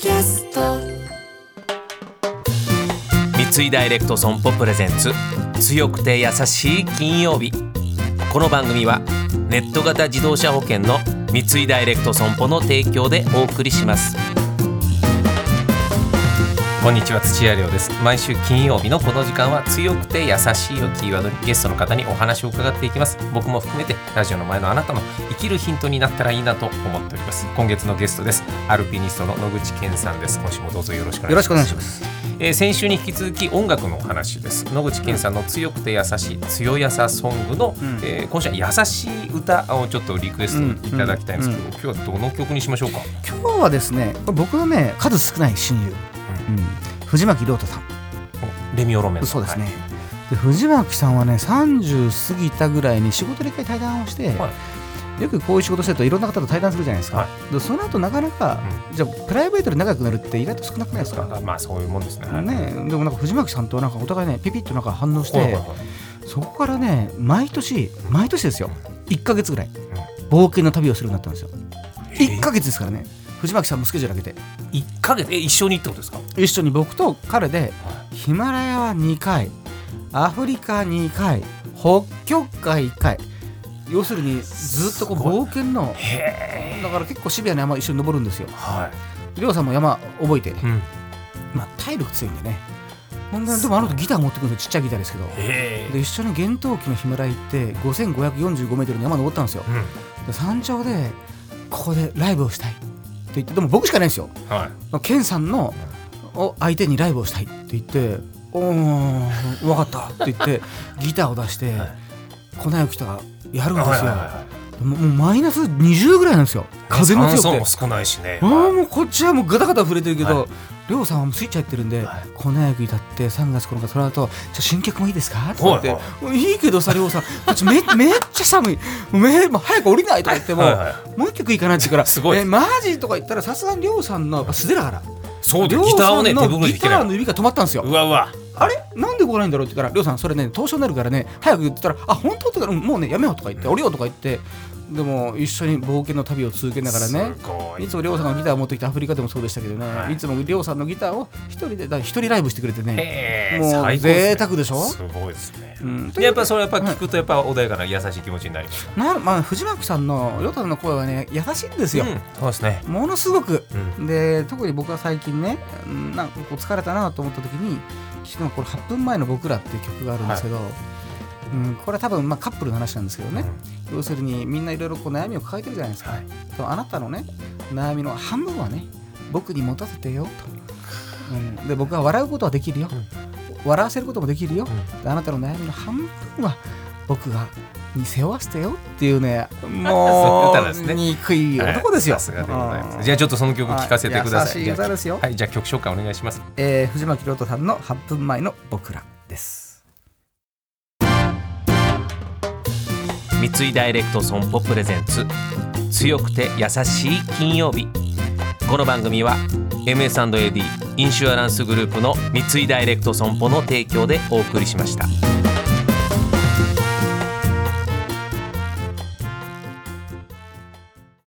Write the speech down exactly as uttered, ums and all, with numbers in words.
キャスト」三井ダイレクト損保プレゼンツ、強くて優しい金曜日。この番組はネット型自動車保険の三井ダイレクト損保の提供でお送りします。こんにちは、土屋亮です。毎週金曜日のこの時間は強くて優しいをキーワードにゲストの方にお話を伺っていきます。僕も含めてラジオの前のあなたの生きるヒントになったらいいなと思っております。今月のゲストです。アルピニストの野口健さんです。今週もどうぞよろしくお願いします。えー、先週に引き続き音楽のお話です。野口健さんの強くて優しい強やさソングの、うんえー、今週は優しい歌をちょっとリクエストいただきたいんですけど、うんうん、今日はどの曲にしましょうか。今日はですね、僕のね数少ない親友、うんうん、藤巻亮太さん、レミオロメンの、そうですね、はい、で藤巻さんはねさんじゅう過ぎたぐらいに仕事で一回対談をして、はい、よくこういう仕事してるといろんな方と対談するじゃないですか、はい、でその後なかなか、うん、じゃあプライベートで仲良くなるって意外と少なくないですか。まあそういうもんです ね, ねでもなんか藤巻さんとなんかお互いねピピッとなんか反応して、はいはいはい、そこからね毎年毎年ですよいっかげつぐらい冒険の旅をするようになったんですよ、えー、いっかげつですからね。藤巻さんもスケジュール上げていっかげつ、え一緒に行ったことですか。一緒に僕と彼で、はい、ヒマラヤはにかい、アフリカにかい、北極海いっかい、要するにずっとこう冒険の、だから結構シビアな山一緒に登るんですよ、はい、りょうさんも山覚えて、うん、まあ、体力強いんでね、ほんでもあの時ギター持ってくるんで、ちっちゃいギターですけど、で一緒に厳冬期のヒマラヤ行ってごせんごひゃくよんじゅうごメートルの山登ったんですよ、うん、で山頂でここでライブをしたいって言って、でも僕しかないんですよ、はい、ケンさんのを相手にライブをしたいって言って、おー分かったって言ってギターを出して、はい、こないおきたらやるんですよ、はいはいはい、もうマイナスにじゅうぐらいなんですよ、風も強くて、酸素も少ないしね、あもうこっちはもうガタガタ震えてるけど、りょうさんはもうスイッチ入ってるんで、はい、この役に立ってさんがつここのかその後、じゃ新曲もいいですかって言って、はいはい、いいけどさりょうさんこっち め, めっちゃ寒いめもう早く降りないとか言っても、はいはいはい、もう一曲いいかなって言うからすごい、えマジとか言ったらさすがにりょうさんの素手だから、そうでギターをね手袋で弾けない、ギターの指が止まったんですよ。うわうわあれなんで来ないんだろうって言ったら、りょうさんそれね凍傷になるからね早く言ってたら、あ本当って言ったら、もうねやめようとか言って、うん、降りようとか言って、でも一緒に冒険の旅を続けながらね、い, いつもりょうさんのギターを持ってきて、アフリカでもそうでしたけどね、はい、いつもりょうさんのギターを一人でだ一人ライブしてくれてね、もう贅沢でしょ。すごいですね。うん、でやっぱそれやっぱ聞くとやっぱ穏やかな優しい気持ちになります。なまあ藤巻さんのりょうたの声はね優しいんですよ。うん、そうですね。ものすごく、うん、で特に僕は最近ね、なんかこう疲れたなと思った時に、しかもこれはっぷんまえの僕らっていう曲があるんですけど。はい、うん、これは多分まあカップルの話なんですけどね、うん、要するにみんないろいろ悩みを抱えてるじゃないですか、はい、あなたのね悩みの半分はね僕に持たせてよと、うん、で僕は笑うことはできるよ、うん、笑わせることもできるよ、うん、であなたの悩みの半分は僕がに背負わせてよっていうね、もう憎い男ですよ、はい、さすがでございます。じゃあちょっとその曲聴かせてください。優しい歌ですよ。はい、じゃあ曲紹介お願いします。えー、藤巻亮太さんのはっぷんまえの僕らです。三井ダイレクト損保プレゼンツ、強くて優しい金曜日。この番組は エムエスアンドエーディー インシュアランスグループの三井ダイレクト損保の提供でお送りしました。